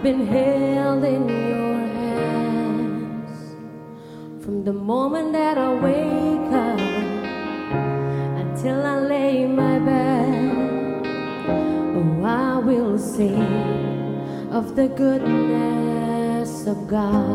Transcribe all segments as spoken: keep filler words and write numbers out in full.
I've been held in your hands from the moment that I wake up until I lay my bed. Oh, I will sing of the goodness of God.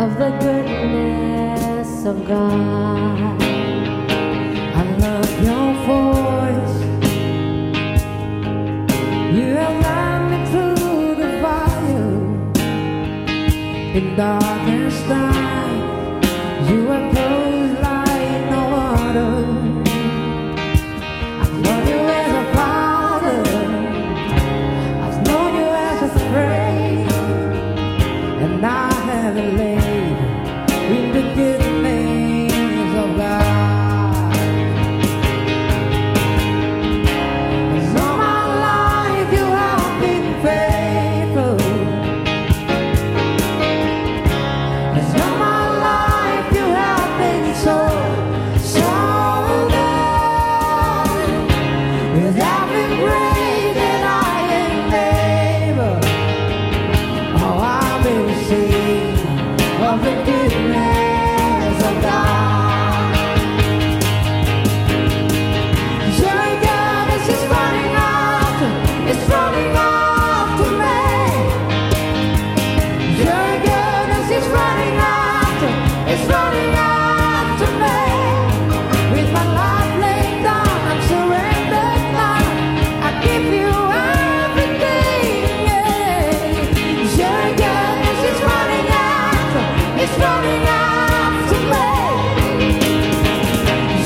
Of the goodness of God. I love your voice. You have led me through the fire. In darkest night, you have closed like no other. I've known you as a father. I've known you as a friend. And I have laid in the goodness of God. And all my life you have been faithful. And all my life you have been so, so good. With every breath that I am able, oh, I will sing of the goodness of God. Your goodness is running after, it's running after me. Your goodness is running after, it's running after me. With my life laid down, I'm surrendered now. I give you everything. Yeah. Your goodness is running after, it's running after me.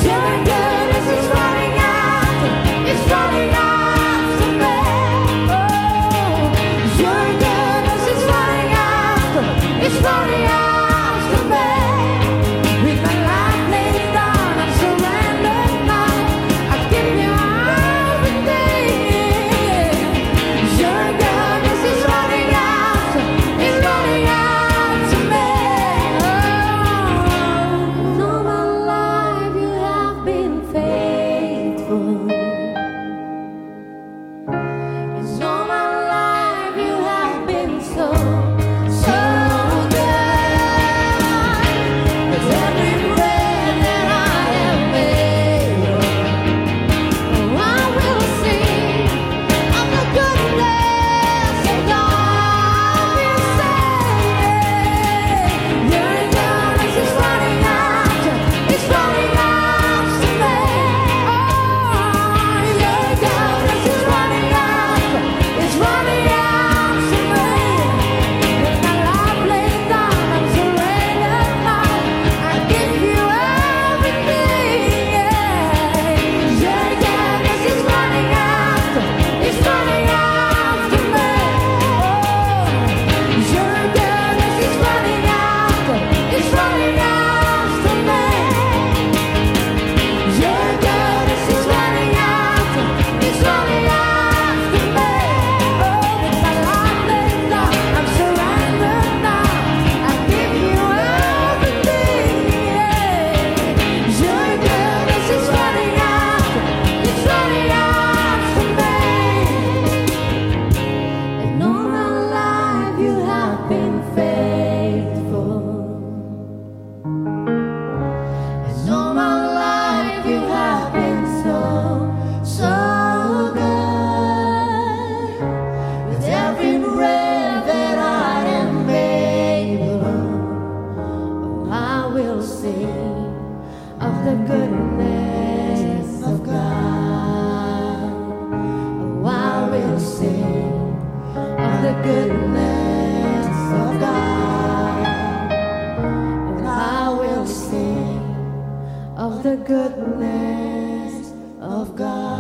Your goodness is running after, it's running after me. Oh, your goodness is running after, it's running after me. With my life laid down, I'm surrendered now. I give you everything. Your goodness is running after, it's running after me. Oh, and all my life you have been faithful. And all my life you have been so, so good. With every breath that I am able, oh, I will sing of the goodness of God. You say, your goodness is running after, it's running after me. Oh, your goodness is running after, it's running after me. With my life laid down, I'm surrendered now. I give you everything. Yeah. Your goodness is running after, it's running after me. Oh, your goodness is running after, it's running after me. Your goodness is running after, it's running after me. Oh, with my life laid down, I'm surrendered now. I give you everything. Yeah. Your goodness is running after, it's running after me. And all my life you have been faithful. And all my life you have been so, so good. With every breath that I am able, oh, I will sing of the goodness of God. Oh, I will sing of the goodness of God. Oh, I will sing of the goodness of God.